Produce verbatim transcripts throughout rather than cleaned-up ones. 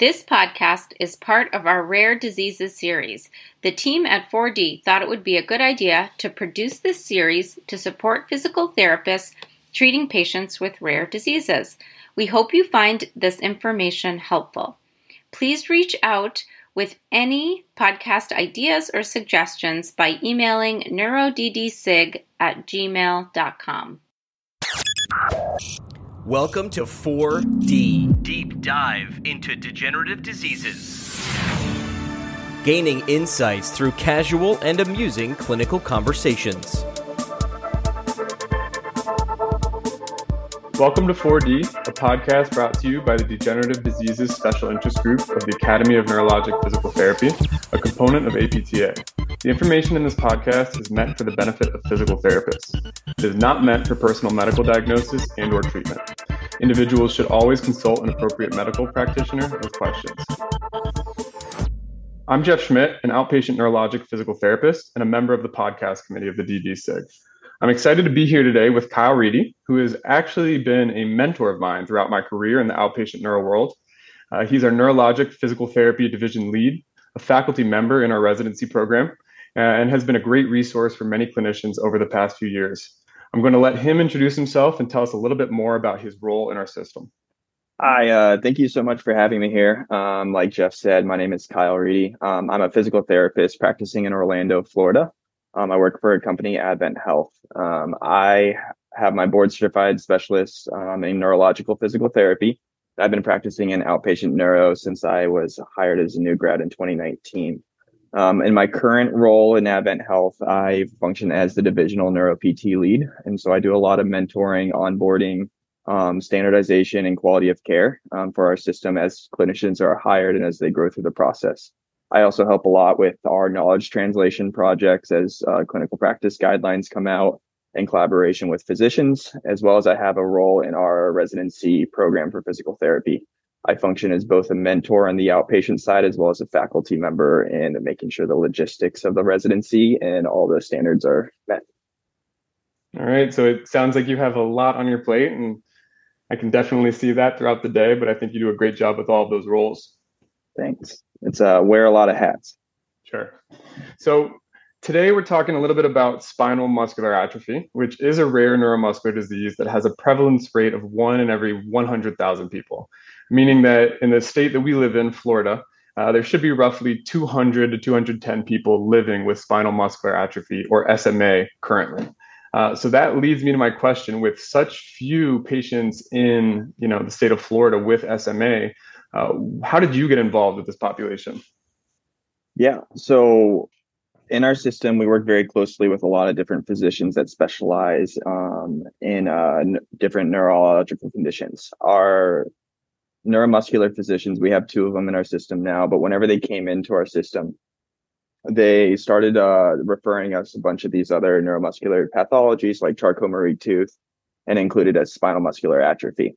This podcast is part of our Rare Diseases series. The team at four D thought it would be a good idea to produce this series to support physical therapists treating patients with rare diseases. We hope you find this information helpful. Please reach out with any podcast ideas or suggestions by emailing neuroddsig at gmail dot com. Welcome to four D. Deep dive into degenerative diseases. Gaining insights through casual and amusing clinical conversations. Welcome to four D, a podcast brought to you by the Degenerative Diseases Special Interest Group of the Academy of Neurologic Physical Therapy, a component of A P T A. The information in this podcast is meant for the benefit of physical therapists. It is not meant for personal medical diagnosis and or treatment. Individuals should always consult an appropriate medical practitioner with questions. I'm Jeff Schmidt, an outpatient neurologic physical therapist and a member of the podcast committee of the D D S I G. I'm excited to be here today with Kyle Reedy, who has actually been a mentor of mine throughout my career in the outpatient neuro world. Uh, he's our neurologic physical therapy division lead, a faculty member in our residency program, and has been a great resource for many clinicians over the past few years. I'm going to let him introduce himself and tell us a little bit more about his role in our system. Hi, uh, thank you so much for having me here. Um, like Jeff said, my name is Kyle Reedy. Um, I'm a physical therapist practicing in Orlando, Florida. Um, I work for a company, Advent Health. Um, I have my board certified specialist um, in neurological physical therapy. I've been practicing in outpatient neuro since I was hired as a new grad in twenty nineteen. Um, in my current role in Advent Health, I function as the divisional neuro P T lead. And so I do a lot of mentoring, onboarding, um, standardization, and quality of care um, for our system as clinicians are hired and as they grow through the process. I also help a lot with our knowledge translation projects as uh, clinical practice guidelines come out in collaboration with physicians, as well as I have a role in our residency program for physical therapy. I function as both a mentor on the outpatient side as well as a faculty member in making sure the logistics of the residency and all the standards are met. All right. So it sounds like you have a lot on your plate, and I can definitely see that throughout the day, but I think you do a great job with all of those roles. Thanks. It's uh, wear a lot of hats. Sure. So today we're talking a little bit about spinal muscular atrophy, which is a rare neuromuscular disease that has a prevalence rate of one in every one hundred thousand people. Meaning that in the state that we live in, Florida, uh, there should be roughly two hundred to two hundred ten people living with spinal muscular atrophy, or S M A, currently. Uh, so that leads me to my question: with such few patients in, you know, the state of Florida with S M A, uh, how did you get involved with this population? Yeah, so in our system, we work very closely with a lot of different physicians that specialize um, in uh, n- different neurological conditions. Our neuromuscular physicians, we have two of them in our system now, but whenever they came into our system, they started uh, referring us a bunch of these other neuromuscular pathologies like Charcot-Marie-Tooth, and included as spinal muscular atrophy.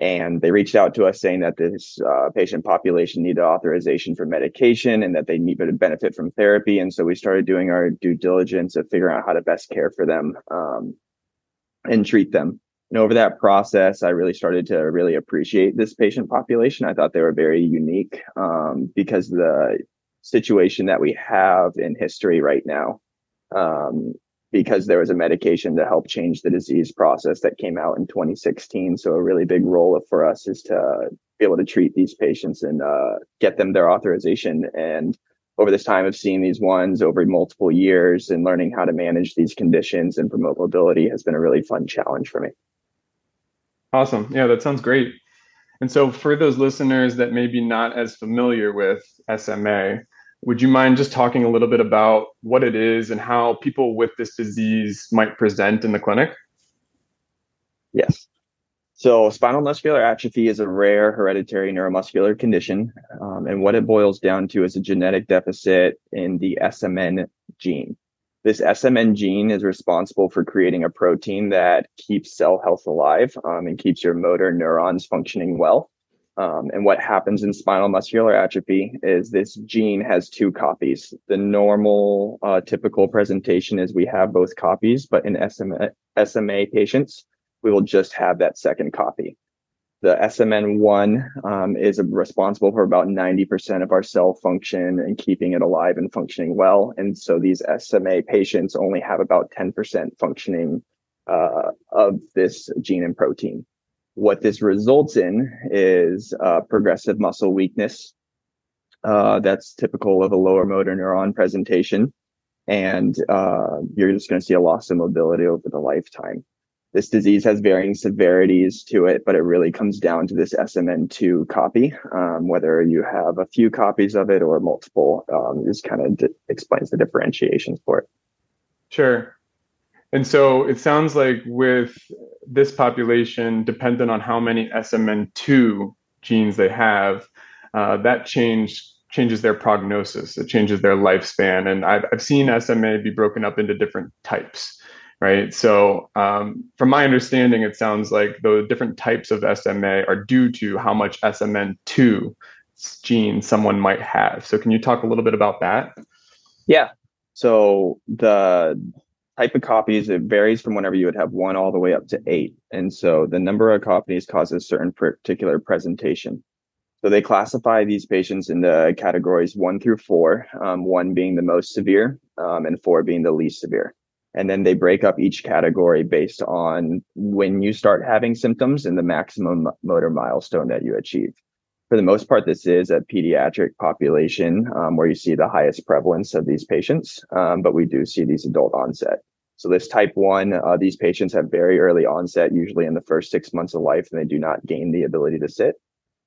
And they reached out to us saying that this uh, patient population needed authorization for medication and that they needed to benefit from therapy. And so we started doing our due diligence of figuring out how to best care for them um, and treat them. And over that process, I really started to really appreciate this patient population. I thought they were very unique um, because the situation that we have in history right now, um, because there was a medication to help change the disease process that came out in twenty sixteen. So a really big role for us is to be able to treat these patients and uh, get them their authorization. And over this time of seeing these ones over multiple years and learning how to manage these conditions and promote mobility has been a really fun challenge for me. Awesome. Yeah, that sounds great. And so for those listeners that may be not as familiar with S M A, would you mind just talking a little bit about what it is and how people with this disease might present in the clinic? Yes. So spinal muscular atrophy is a rare hereditary neuromuscular condition. Um, and what it boils down to is a genetic deficit in the S M N gene. This S M N gene is responsible for creating a protein that keeps cell health alive um, and keeps your motor neurons functioning well. Um, and what happens in spinal muscular atrophy is this gene has two copies. The normal uh, typical presentation is we have both copies, but in S M A, S M A patients, we will just have that second copy. The S M N one um, is responsible for about ninety percent of our cell function and keeping it alive and functioning well. And so these S M A patients only have about ten percent functioning uh, of this gene and protein. What this results in is uh, progressive muscle weakness. Uh, that's typical of a lower motor neuron presentation. And uh, you're just going to see a loss of mobility over the lifetime. This disease has varying severities to it, but it really comes down to this S M N two copy. Um, whether you have a few copies of it or multiple, um, just kind of d- explains the differentiations for it. Sure. And so it sounds like with this population, dependent on how many S M N two genes they have, uh, that change changes their prognosis. It changes their lifespan. And I've, I've seen S M A be broken up into different types. Right. So um, from my understanding, it sounds like the different types of S M A are due to how much S M N two gene someone might have. So can you talk a little bit about that? Yeah. So the type of copies, it varies from whenever you would have one all the way up to eight. And so the number of copies causes certain particular presentation. So they classify these patients into categories one through four, um, one being the most severe um, and four being the least severe. And then they break up each category based on when you start having symptoms and the maximum motor milestone that you achieve. For the most part, this is a pediatric population um, where you see the highest prevalence of these patients, um, but we do see these adult onset. So this type one, uh, these patients have very early onset, usually in the first six months of life, and they do not gain the ability to sit.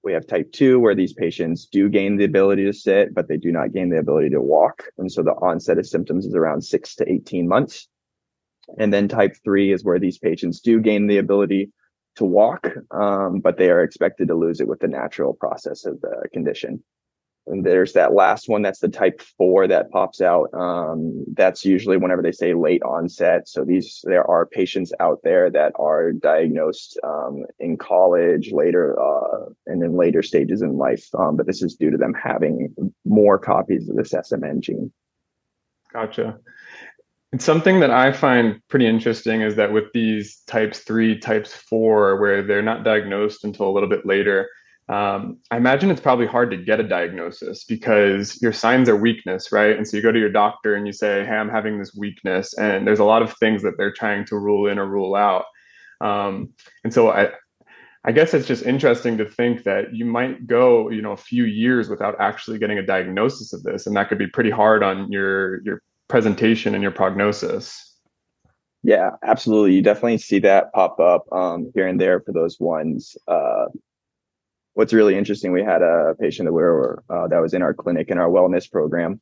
We have type two, where these patients do gain the ability to sit, but they do not gain the ability to walk. And so the onset of symptoms is around six to eighteen months. And then type three is where these patients do gain the ability to walk, um, but they are expected to lose it with the natural process of the condition. And there's that last one, that's the type four that pops out. Um, that's usually whenever they say late onset. So these, there are patients out there that are diagnosed um, in college later uh, and in later stages in life. Um, but this is due to them having more copies of this S M N gene. Gotcha. And something that I find pretty interesting is that with these types three, types four, where they're not diagnosed until a little bit later, um, I imagine it's probably hard to get a diagnosis because your signs are weakness, right? And so you go to your doctor and you say, hey, I'm having this weakness. And there's a lot of things that they're trying to rule in or rule out. Um, and so I, I guess it's just interesting to think that you might go, you know, a few years without actually getting a diagnosis of this. And that could be pretty hard on your, your presentation and your prognosis. Yeah, absolutely. You definitely see that pop up um, here and there for those ones. Uh, what's really interesting, we had a patient that we were uh, that was in our clinic in our wellness program,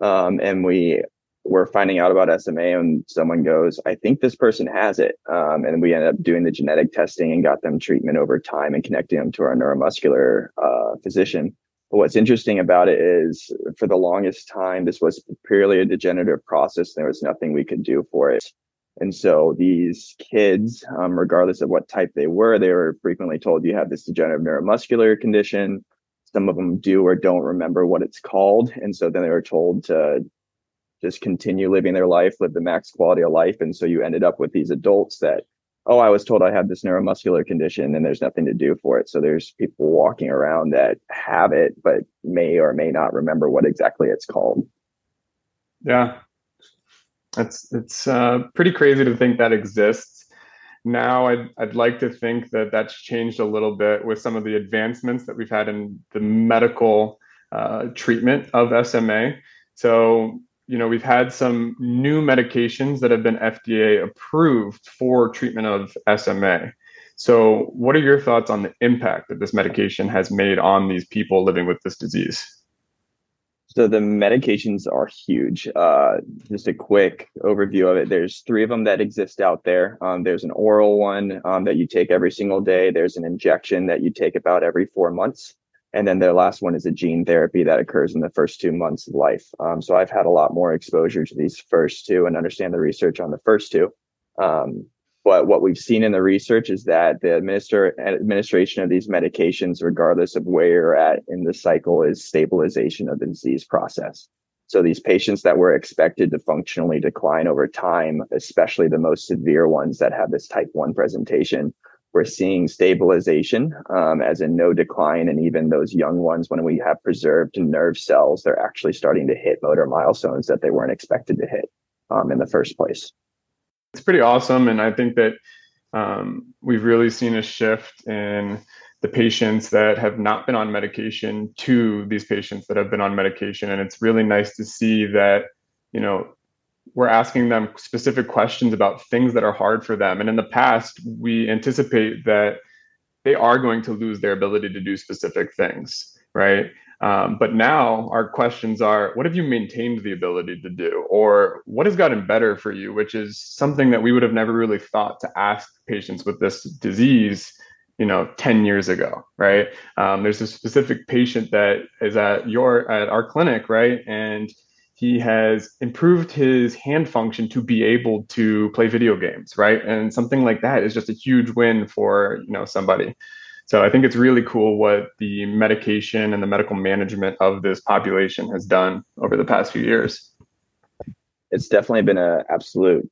um, and we were finding out about S M A. And someone goes, "I think this person has it," um, and we ended up doing the genetic testing and got them treatment over time and connecting them to our neuromuscular uh, physician. But what's interesting about it is for the longest time, this was purely a degenerative process. There was nothing we could do for it. And so these kids, um, regardless of what type they were, they were frequently told you have this degenerative neuromuscular condition. Some of them do or don't remember what it's called. And so then they were told to just continue living their life, live the max quality of life. And so you ended up with these adults that, oh, I was told I have this neuromuscular condition and there's nothing to do for it. So there's people walking around that have it, but may or may not remember what exactly it's called. Yeah, it's, it's uh, pretty crazy to think that exists. Now, I'd, I'd like to think that that's changed a little bit with some of the advancements that we've had in the medical uh, treatment of S M A. So you know, we've had some new medications that have been F D A approved for treatment of S M A. So what are your thoughts on the impact that this medication has made on these people living with this disease? So the medications are huge. Uh, just a quick overview of it. There's three of them that exist out there. Um, there's an oral one um, that you take every single day. There's an injection that you take about every four months. And then their last one is a gene therapy that occurs in the first two months of life. Um, so I've had a lot more exposure to these first two and understand the research on the first two. Um, but what we've seen in the research is that the administer- administration of these medications, regardless of where you're at in the cycle, is stabilization of the disease process. So these patients that were expected to functionally decline over time, especially the most severe ones that have this type one presentation, We're seeing stabilization, um, as in no decline. And even those young ones, when we have preserved nerve cells, they're actually starting to hit motor milestones that they weren't expected to hit um, in the first place. It's pretty awesome. And I think that um, we've really seen a shift in the patients that have not been on medication to these patients that have been on medication. And it's really nice to see that, you know, we're asking them specific questions about things that are hard for them. And in the past, we anticipate that they are going to lose their ability to do specific things, right? Um, but now our questions are, what have you maintained the ability to do? Or what has gotten better for you? Which is something that we would have never really thought to ask patients with this disease, you know, ten years ago, right? Um, there's a specific patient that is at your, at our clinic, right? And he has improved his hand function to be able to play video games, right? And something like that is just a huge win for, you know, somebody. So I think it's really cool what the medication and the medical management of this population has done over the past few years. It's definitely been an absolute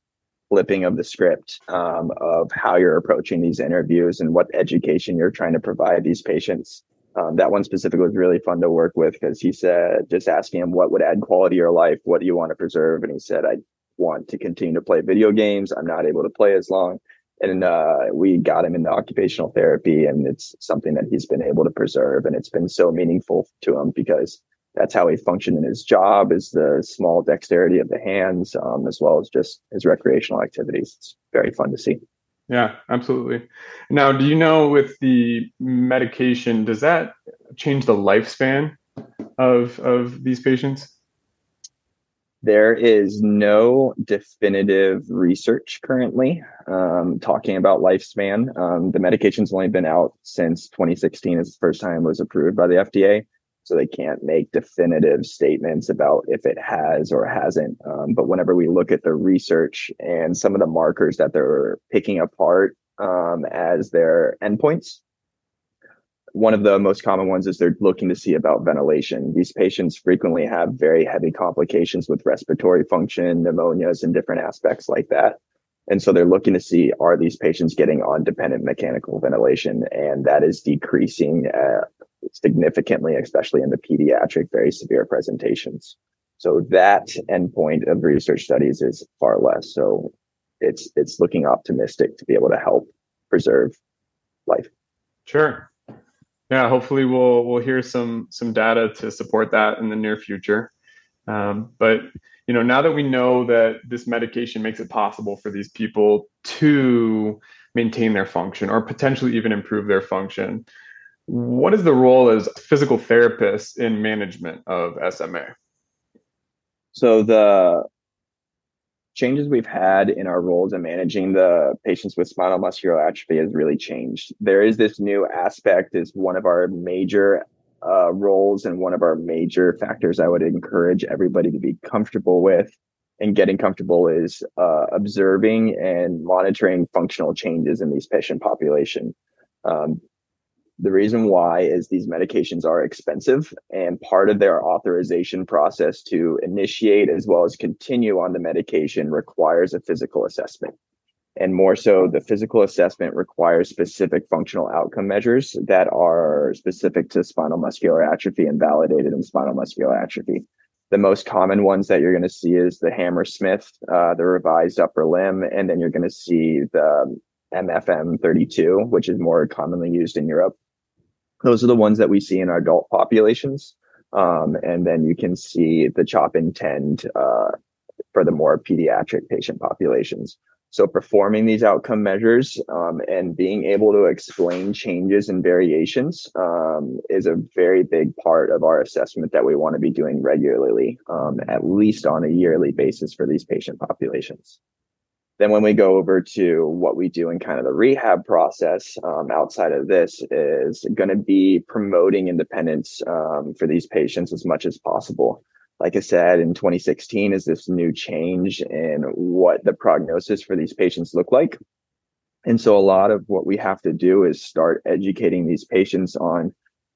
flipping of the script um, of how you're approaching these interviews and what education you're trying to provide these patients. Um, that one specifically was really fun to work with because he said, just asking him what would add quality to your life, what do you want to preserve? And he said, I want to continue to play video games. I'm not able to play as long. And uh, we got him into occupational therapy, and it's something that he's been able to preserve. And it's been so meaningful to him because that's how he functioned in his job, is the small dexterity of the hands, um, as well as just his recreational activities. It's very fun to see. Yeah, absolutely. Now, do you know with the medication, does that change the lifespan of of these patients? There is no definitive research currently um, talking about lifespan. Um, the medication's only been out since twenty sixteen as the first time it was approved by the F D A. So they can't make definitive statements about if it has or hasn't. Um, but whenever we look at the research and some of the markers that they're picking apart um, as their endpoints, one of the most common ones is they're looking to see about ventilation. These patients frequently have very heavy complications with respiratory function, pneumonias, and different aspects like that. And so they're looking to see, are these patients getting on dependent mechanical ventilation? And that is decreasing uh, significantly, especially in the pediatric, very severe presentations. So that endpoint of research studies is far less. So it's it's looking optimistic to be able to help preserve life. Sure. Yeah. Hopefully, we'll we'll hear some some data to support that in the near future. Um, but you know, now that we know that this medication makes it possible for these people to maintain their function or potentially even improve their function, what is the role as physical therapists in management of S M A? So the changes we've had in our roles in managing the patients with spinal muscular atrophy has really changed. There is this new aspect, is one of our major uh, roles and one of our major factors I would encourage everybody to be comfortable with. And getting comfortable is uh, observing and monitoring functional changes in these patient population. Um, The reason why is these medications are expensive, and part of their authorization process to initiate as well as continue on the medication requires a physical assessment. And more so, the physical assessment requires specific functional outcome measures that are specific to spinal muscular atrophy and validated in spinal muscular atrophy. The most common ones that you're going to see is the Hammersmith, uh, the revised upper limb, and then you're going to see the M F M thirty-two, which is more commonly used in Europe. Those are the ones that we see in our adult populations. Um, and then you can see the CHOP INTEND uh, for the more pediatric patient populations. So performing these outcome measures um, and being able to explain changes and variations um, is a very big part of our assessment that we want to be doing regularly, um, at least on a yearly basis for these patient populations. Then when we go over to what we do in kind of the rehab process um, outside of this is going to be promoting independence um, for these patients as much as possible. Like I said, in twenty sixteen is this new change in what the prognosis for these patients look like. And so a lot of what we have to do is start educating these patients on,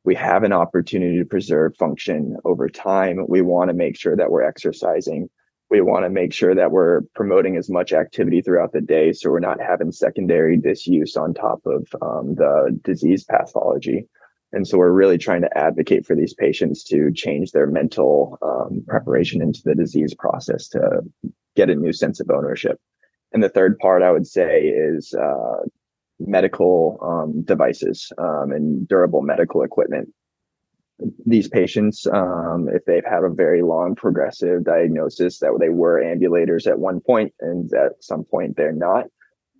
we have an opportunity to preserve function over time. We want to make sure that we're exercising. We want to make sure that we're promoting as much activity throughout the day, so we're not having secondary disuse on top of um, the disease pathology. And so we're really trying to advocate for these patients to change their mental um, preparation into the disease process to get a new sense of ownership. And the third part I would say is uh, medical um, devices um, and durable medical equipment. These patients, um, if they've had a very long progressive diagnosis that they were ambulators at one point and at some point they're not,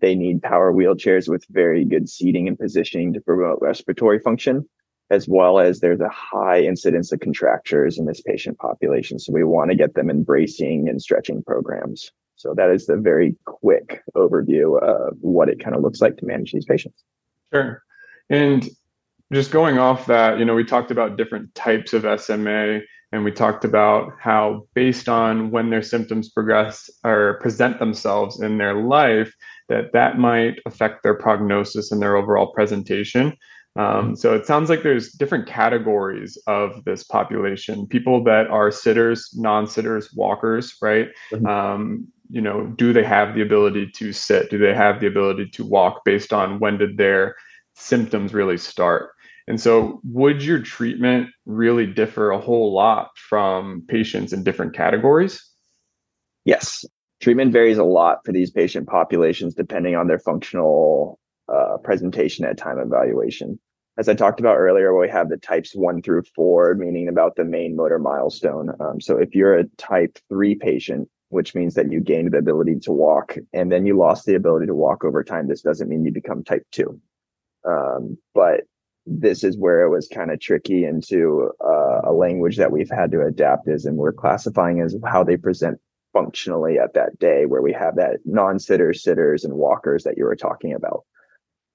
they need power wheelchairs with very good seating and positioning to promote respiratory function, as well as there's a high incidence of contractures in this patient population. So we want to get them in bracing and stretching programs. So that is the very quick overview of what it kind of looks like to manage these patients. Sure. And just going off that, you know, we talked about different types of S M A, and we talked about how based on when their symptoms progress or present themselves in their life, that that might affect their prognosis and their overall presentation. Um, so it sounds like there's different categories of this population, people that are sitters, non-sitters, walkers, right? Mm-hmm. Um, you know, do they have the ability to sit? Do they have the ability to walk based on when did their symptoms really start? And so would your treatment really differ a whole lot from patients in different categories? Yes. Treatment varies a lot for these patient populations depending on their functional uh, presentation at time evaluation. As I talked about earlier, we have the types one through four, meaning about the main motor milestone. Um, so if you're a type three patient, which means that you gained the ability to walk and then you lost the ability to walk over time, this doesn't mean you become type two. Um, but this is where it was kind of tricky into uh, a language that we've had to adapt is, and we're classifying as how they present functionally at that day, where we have that non-sitters, sitters, and walkers that you were talking about.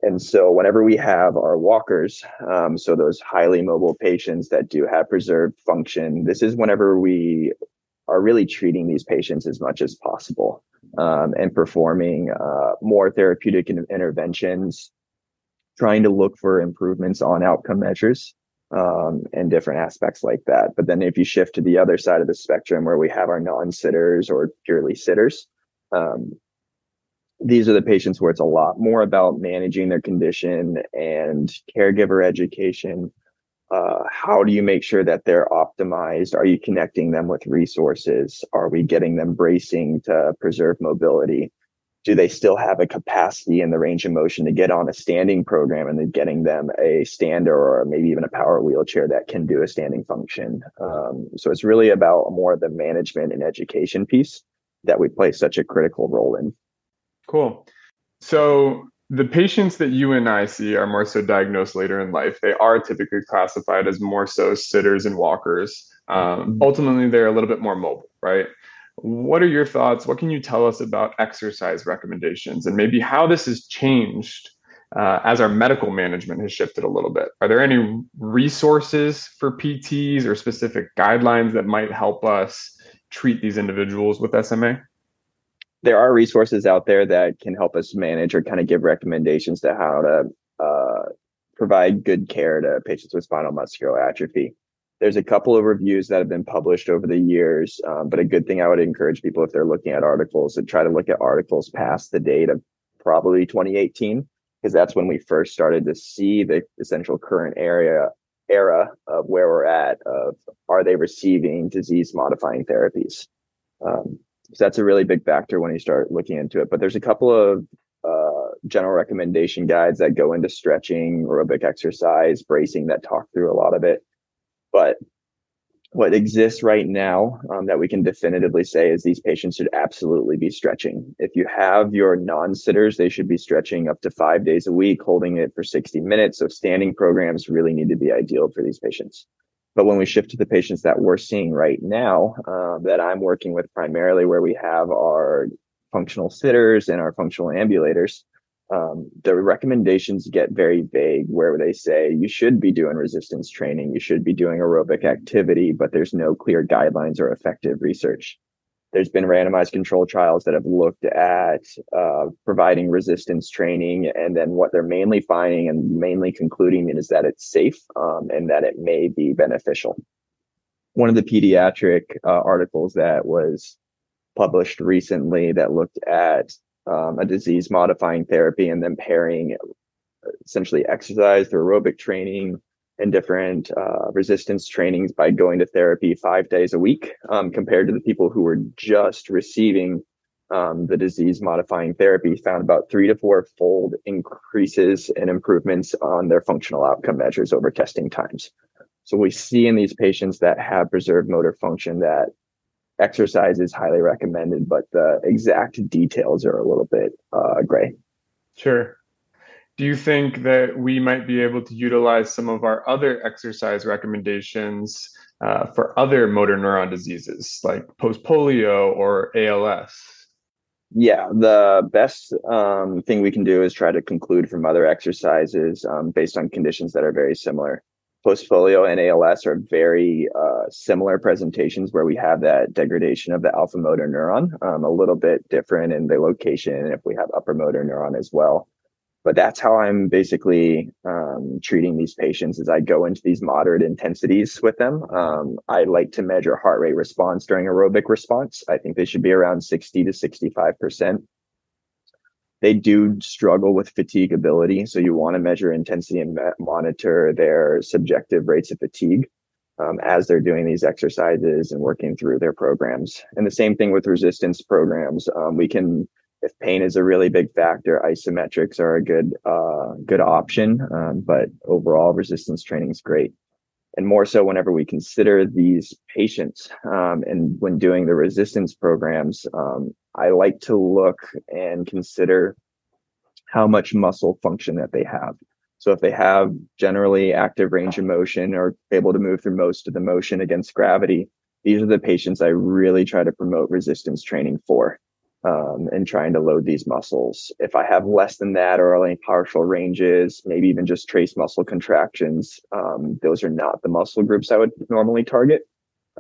And so whenever we have our walkers, um, so those highly mobile patients that do have preserved function, this is whenever we are really treating these patients as much as possible um, and performing uh, more therapeutic interventions, trying to look for improvements on outcome measures um, and different aspects like that. But then if you shift to the other side of the spectrum where we have our non-sitters or purely sitters, um, these are the patients where it's a lot more about managing their condition and caregiver education. Uh, how do you make sure that they're optimized? Are you connecting them with resources? Are we getting them bracing to preserve mobility? Do they still have a capacity in the range of motion to get on a standing program, and then getting them a stander or maybe even a power wheelchair that can do a standing function? Um, so it's really about more of the management and education piece that we play such a critical role in. Cool. So the patients that you and I see are more so diagnosed later in life. They are typically classified as more so sitters and walkers. Um, ultimately, they're a little bit more mobile, right? What are your thoughts? What can you tell us about exercise recommendations and maybe how this has changed uh, as our medical management has shifted a little bit? Are there any resources for P Ts or specific guidelines that might help us treat these individuals with S M A? There are resources out there that can help us manage or kind of give recommendations to how to uh, provide good care to patients with spinal muscular atrophy. There's a couple of reviews that have been published over the years, um, but a good thing I would encourage people if they're looking at articles to try to look at articles past the date of probably twenty eighteen, because that's when we first started to see the essential current area era of where we're at of are they receiving disease-modifying therapies. Um, so that's a really big factor when you start looking into it. But there's a couple of uh, general recommendation guides that go into stretching, aerobic exercise, bracing that talk through a lot of it. But what exists right now um, that we can definitively say is these patients should absolutely be stretching. If you have your non-sitters, they should be stretching up to five days a week, holding it for sixty minutes. So standing programs really need to be ideal for these patients. But when we shift to the patients that we're seeing right now, um, that I'm working with primarily, where we have our functional sitters and our functional ambulators, Um, the recommendations get very vague, where they say you should be doing resistance training, you should be doing aerobic activity, but there's no clear guidelines or effective research. There's been randomized control trials that have looked at uh, providing resistance training, and then what they're mainly finding and mainly concluding is that it's safe um, and that it may be beneficial. One of the pediatric uh, articles that was published recently that looked at um, a disease modifying therapy and then pairing essentially exercise through aerobic training and different uh, resistance trainings by going to therapy five days a week um, compared to the people who were just receiving um, the disease modifying therapy, found about three to four fold increases and improvements on their functional outcome measures over testing times. So we see in these patients that have preserved motor function that exercise is highly recommended, but the exact details are a little bit uh, gray. Sure. Do you think that we might be able to utilize some of our other exercise recommendations uh, for other motor neuron diseases like post-polio or A L S? Yeah, the best um, thing we can do is try to conclude from other exercises um, based on conditions that are very similar. Post-polio and A L S are very uh, similar presentations where we have that degradation of the alpha motor neuron, um, a little bit different in the location and if we have upper motor neuron as well. But that's how I'm basically um, treating these patients is I go into these moderate intensities with them. Um, I like to measure heart rate response during aerobic response. I think they should be around sixty to sixty-five percent. They do struggle with fatigability, so you want to measure intensity and monitor their subjective rates of fatigue um, as they're doing these exercises and working through their programs. And the same thing with resistance programs. Um, we can, if pain is a really big factor, isometrics are a good, uh, good option, um, but overall resistance training is great. And more so whenever we consider these patients um, and when doing the resistance programs, um, I like to look and consider how much muscle function that they have. So if they have generally active range of motion or able to move through most of the motion against gravity, these are the patients I really try to promote resistance training for um, and trying to load these muscles. If I have less than that or only partial ranges, maybe even just trace muscle contractions, um, those are not the muscle groups I would normally target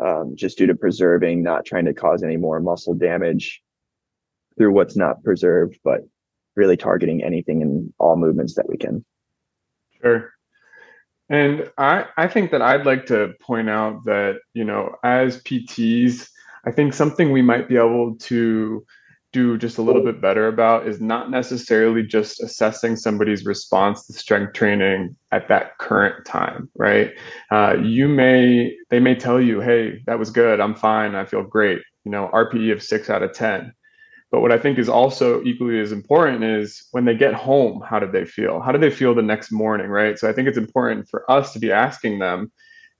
um, just due to preserving, not trying to cause any more muscle damage through what's not preserved, but really targeting anything in all movements that we can. Sure. And I, I think that I'd like to point out that, you know, as P Ts, I think something we might be able to do just a little bit better about is not necessarily just assessing somebody's response to strength training at that current time, right? Uh, you may, they may tell you, hey, that was good, I'm fine, I feel great, you know, R P E of six out of ten. But what I think is also equally as important is when they get home, how did they feel? How did they feel the next morning, right? So I think it's important for us to be asking them,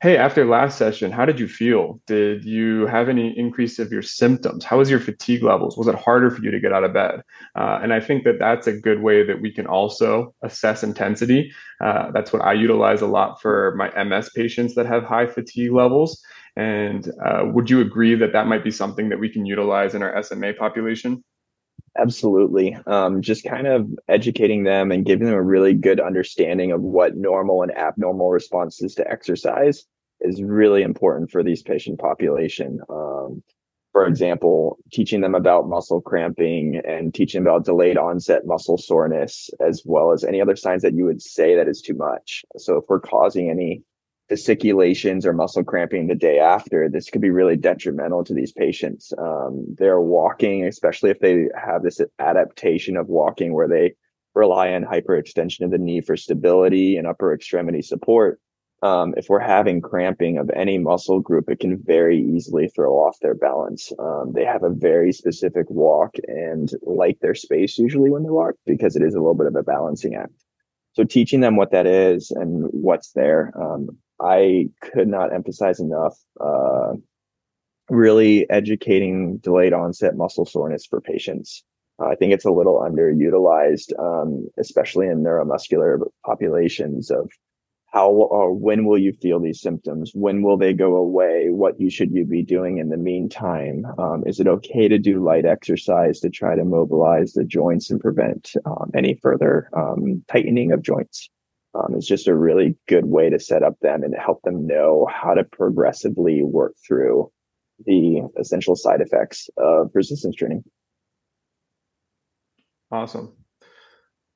hey, after last session, how did you feel? Did you have any increase of your symptoms? How was your fatigue levels? Was it harder for you to get out of bed? Uh, and I think that that's a good way that we can also assess intensity. Uh, that's what I utilize a lot for my M S patients that have high fatigue levels. And uh, would you agree that that might be something that we can utilize in our S M A population? Absolutely. Um, just kind of educating them and giving them a really good understanding of what normal and abnormal responses to exercise is really important for these patient population. Um, for example, teaching them about muscle cramping and teaching about delayed onset muscle soreness, as well as any other signs that you would say that is too much. So if we're causing any fasciculations or muscle cramping the day after, this could be really detrimental to these patients. Um, they're walking, especially if they have this adaptation of walking where they rely on hyperextension of the knee for stability and upper extremity support. Um, if we're having cramping of any muscle group, it can very easily throw off their balance. Um, they have a very specific walk and like their space usually when they walk because it is a little bit of a balancing act. So teaching them what that is and what's there. Um, I could not emphasize enough uh, really educating delayed onset muscle soreness for patients. Uh, I think it's a little underutilized, um, especially in neuromuscular populations of how or when will you feel these symptoms? When will they go away? What you should you be doing in the meantime? Um, is it okay to do light exercise to try to mobilize the joints and prevent um, any further um, tightening of joints? Um, it's just a really good way to set up them and help them know how to progressively work through the essential side effects of resistance training. Awesome.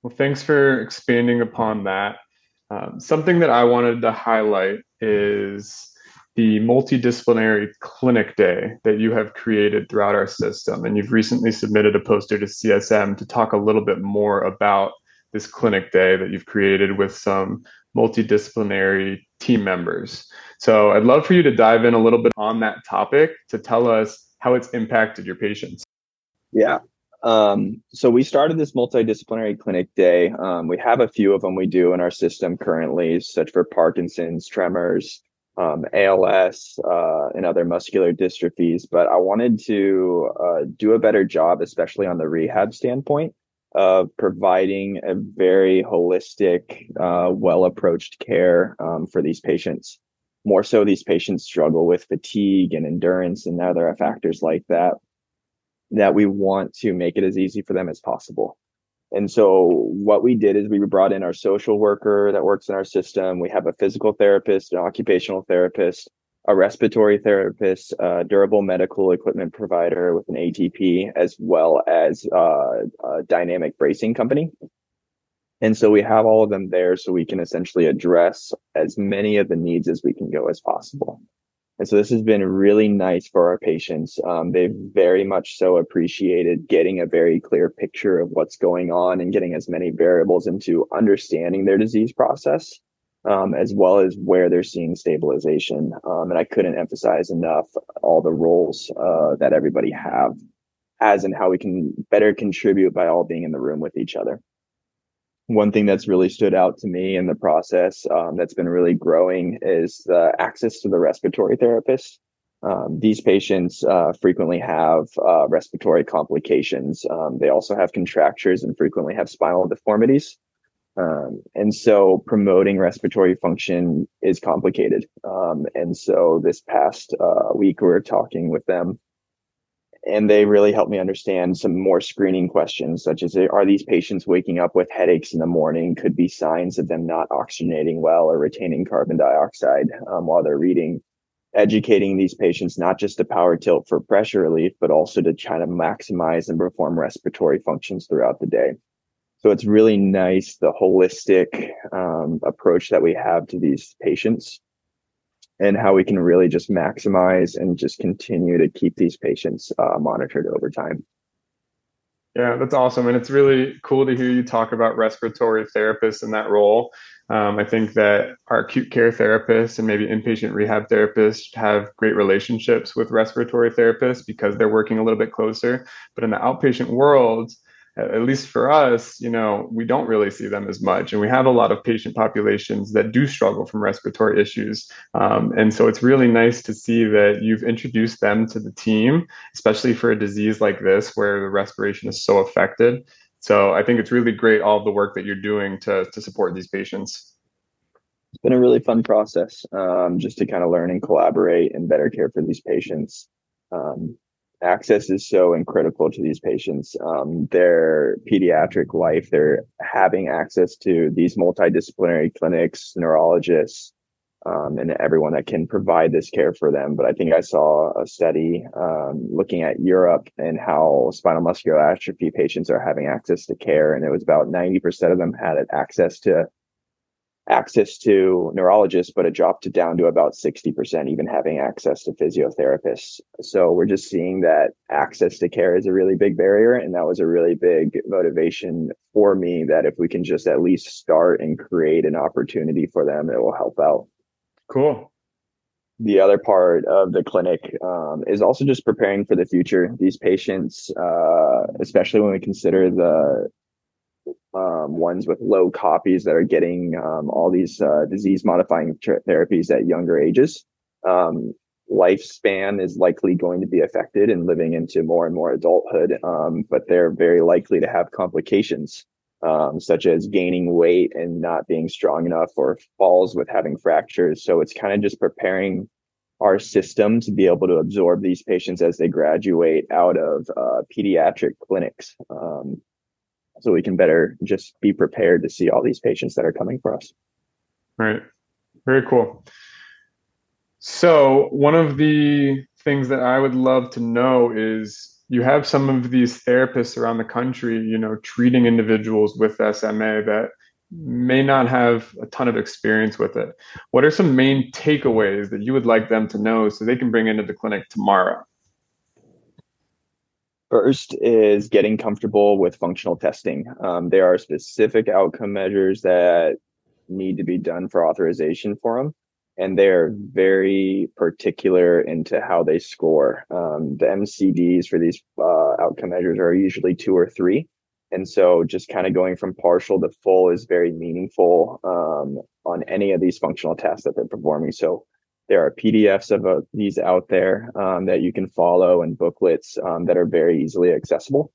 Well, thanks for expanding upon that. Um, something that I wanted to highlight is the multidisciplinary clinic day that you have created throughout our system. And you've recently submitted a poster to C S M to talk a little bit more about this clinic day that you've created with some multidisciplinary team members. So I'd love for you to dive in a little bit on that topic to tell us how it's impacted your patients. Yeah. Um, so we started this multidisciplinary clinic day. Um, we have a few of them we do in our system currently, such for Parkinson's, tremors, Um, A L S, uh, and other muscular dystrophies, but I wanted to uh, do a better job, especially on the rehab standpoint, of providing a very holistic, uh, well-approached care um, for these patients. More so, these patients struggle with fatigue and endurance and other factors like that, that we want to make it as easy for them as possible. And so what we did is we brought in our social worker that works in our system. We have a physical therapist, an occupational therapist, a respiratory therapist, a durable medical equipment provider with an A T P, as well as uh, a dynamic bracing company. And so we have all of them there so we can essentially address as many of the needs as we can go as possible. And so this has been really nice for our patients. Um, they've very much so appreciated getting a very clear picture of what's going on and getting as many variables into understanding their disease process, um, as well as where they're seeing stabilization. Um, and I couldn't emphasize enough all the roles uh, that everybody have as in how we can better contribute by all being in the room with each other. One thing that's really stood out to me in the process um, that's been really growing is the access to the respiratory therapist. Um, these patients uh, frequently have uh, respiratory complications. Um, they also have contractures and frequently have spinal deformities. Um, and so promoting respiratory function is complicated. Um, and so this past uh, week, we were talking with them, and they really helped me understand some more screening questions, such as, are these patients waking up with headaches in the morning? Could be signs of them not oxygenating well or retaining carbon dioxide um, while they're reading. Educating these patients, not just to power tilt for pressure relief, but also to try to maximize and perform respiratory functions throughout the day. So it's really nice, the holistic um, approach that we have to these patients, and how we can really just maximize and just continue to keep these patients uh, monitored over time. Yeah, that's awesome. And it's really cool to hear you talk about respiratory therapists in that role. Um, I think that our acute care therapists and maybe inpatient rehab therapists have great relationships with respiratory therapists because they're working a little bit closer. But in the outpatient world, at least for us, you know, we don't really see them as much. And we have a lot of patient populations that do struggle from respiratory issues. Um, and so it's really nice to see that you've introduced them to the team, especially for a disease like this where the respiration is so affected. So I think it's really great, all the work that you're doing to, to support these patients. It's been a really fun process, um, just to kind of learn and collaborate and better care for these patients. Um, Access is so critical to these patients. Um, their pediatric life, they're having access to these multidisciplinary clinics, neurologists, um, and everyone that can provide this care for them. But I think I saw a study um, looking at Europe and how spinal muscular atrophy patients are having access to care. And it was about ninety percent of them had access to access to neurologists, but it dropped to down to about sixty percent, even having access to physiotherapists. So we're just seeing that access to care is a really big barrier. And that was a really big motivation for me, that if we can just at least start and create an opportunity for them, it will help out. Cool. The other part of the clinic um, is also just preparing for the future. These patients, uh, especially when we consider the Um, ones with low copies that are getting um, all these uh, disease-modifying tra- therapies at younger ages. Um, lifespan is likely going to be affected and living into more and more adulthood, um, but they're very likely to have complications, um, such as gaining weight and not being strong enough, or falls with having fractures. So it's kind of just preparing our system to be able to absorb these patients as they graduate out of uh, pediatric clinics. Um, So we can better just be prepared to see all these patients that are coming for us. Right. Very cool. So one of the things that I would love to know is, you have some of these therapists around the country, you know, treating individuals with S M A that may not have a ton of experience with it. What are some main takeaways that you would like them to know so they can bring into the clinic tomorrow? First is getting comfortable with functional testing. Um, there are specific outcome measures that need to be done for authorization for them, and they're very particular into how they score. Um, the M C Ds for these uh, outcome measures are usually two or three. And so just kind of going from partial to full is very meaningful um, on any of these functional tests that they're performing. So there are P D Fs of uh, these out there um, that you can follow, and booklets um, that are very easily accessible.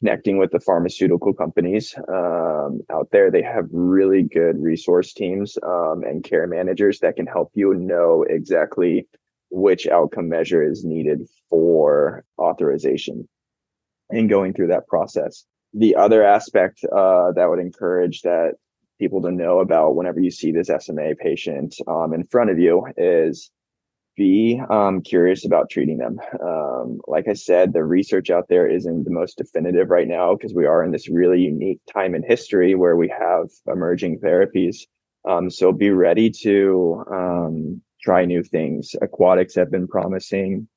Connecting with the pharmaceutical companies um, out there, they have really good resource teams um, and care managers that can help you know exactly which outcome measure is needed for authorization and going through that process. The other aspect uh, that would encourage that people to know about whenever you see this S M A patient um, in front of you is be um, curious about treating them. Um, like I said, the research out there isn't the most definitive right now because we are in this really unique time in history where we have emerging therapies. Um, so be ready to um, try new things. Aquatics have been promising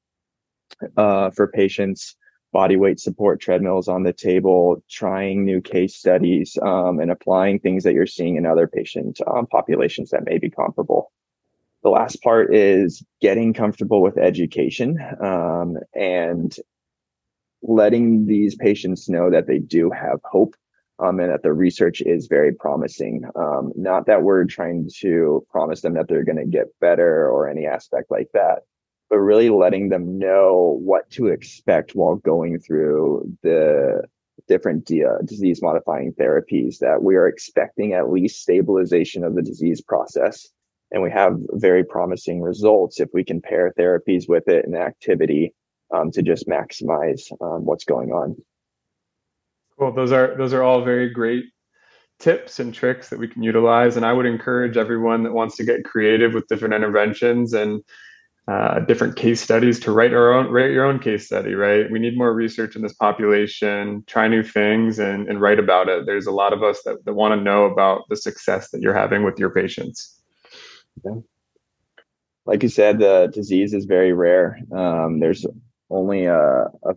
uh, for patients. Body weight support treadmills on the table, trying new case studies, um, and applying things that you're seeing in other patient um, populations that may be comparable. The last part is getting comfortable with education um, and letting these patients know that they do have hope um, and that the research is very promising. Um, not that we're trying to promise them that they're going to get better or any aspect like that, but really letting them know what to expect while going through the different d- disease-modifying therapies, that we are expecting at least stabilization of the disease process. And we have very promising results if we can pair therapies with it and activity um, to just maximize um, what's going on. Cool. Those are, those are all very great tips and tricks that we can utilize. And I would encourage everyone that wants to get creative with different interventions and Uh, different case studies to write our own, write your own case study, right? We need more research in this population, try new things and, and write about it. There's a lot of us that, that want to know about the success that you're having with your patients. Yeah. Like you said, the disease is very rare. Um, there's only a, a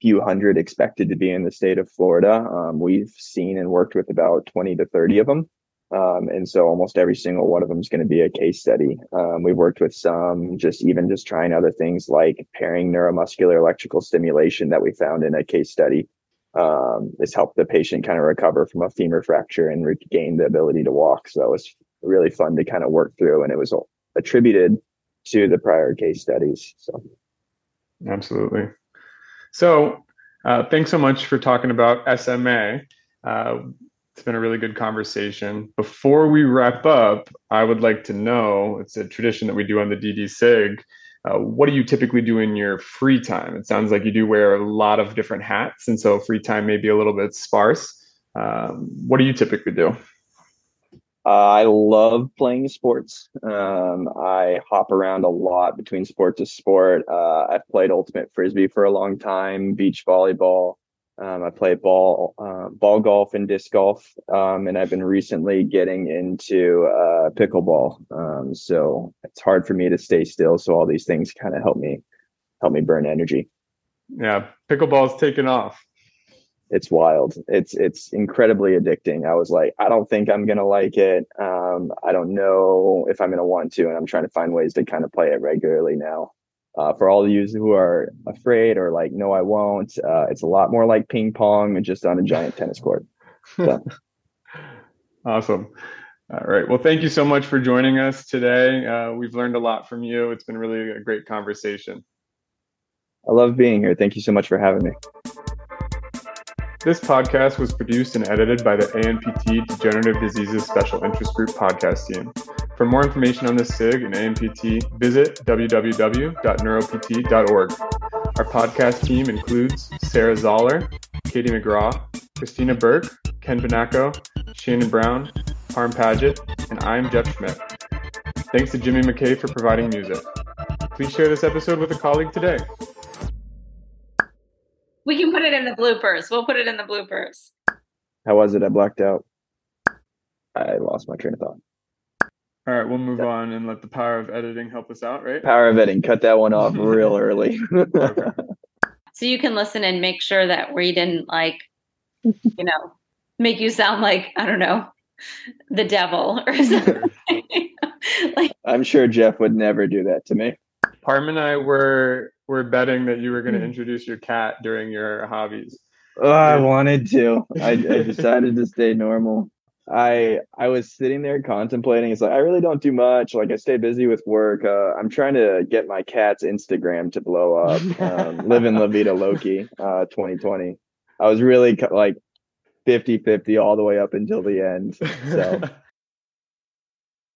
few hundred expected to be in the state of Florida. Um, we've seen and worked with about twenty to thirty of them. Um, and so almost every single one of them is going to be a case study. Um, we've worked with some, just even just trying other things like pairing neuromuscular electrical stimulation that we found in a case study. Um, it's helped the patient kind of recover from a femur fracture and regain the ability to walk. So it's really fun to kind of work through, and it was attributed to the prior case studies. So. Absolutely. So uh, thanks so much for talking about S M A. Uh, It's been a really good conversation. Before we wrap up, I would like to know, it's a tradition that we do on the D D S I G, uh, what do you typically do in your free time? It sounds like you do wear a lot of different hats, and so free time may be a little bit sparse. Um, what do you typically do? Uh, I love playing sports. Um, I hop around a lot between sport to sport. Uh, I've played ultimate frisbee for a long time, beach volleyball. Um, I play ball, uh, ball golf and disc golf, um, and I've been recently getting into uh, pickleball. Um, so it's hard for me to stay still. So all these things kind of help me help me burn energy. Yeah, pickleball's taken off. It's wild. It's it's incredibly addicting. I was like, I don't think I'm gonna like it. Um, I don't know if I'm gonna want to, and I'm trying to find ways to kind of play it regularly now. Uh, for all of you who are afraid or like, no, I won't. Uh, it's a lot more like ping pong and just on a giant tennis court. So. Awesome. All right. Well, thank you so much for joining us today. Uh, we've learned a lot from you. It's been really a great conversation. I love being here. Thank you so much for having me. This podcast was produced and edited by the A N P T Degenerative Diseases Special Interest Group podcast team. For more information on the S I G and A N P T, visit w w w dot neuropt dot org. Our podcast team includes Sarah Zoller, Katie McGraw, Christina Burke, Ken Bonaco, Shannon Brown, Parm Paget, and I'm Jeff Schmidt. Thanks to Jimmy McKay for providing music. Please share this episode with a colleague today. We can put it in the bloopers. We'll put it in the bloopers. How was it? I blacked out. I lost my train of thought. All right, we'll move yeah. on and let the power of editing help us out, right? Power of editing. Cut that one off real early. So you can listen and make sure that we didn't, like, you know, make you sound like, I don't know, the devil or something. Like, I'm sure Jeff would never do that to me. Parm and I were were betting that you were going to introduce your cat during your hobbies. Oh, I wanted to. I, I decided to stay normal. I I was sitting there contemplating. It's like, I really don't do much. Like, I stay busy with work. Uh, I'm trying to get my cat's Instagram to blow up. Um, living La Vida Loki uh, twenty twenty. I was really like fifty-fifty all the way up until the end. So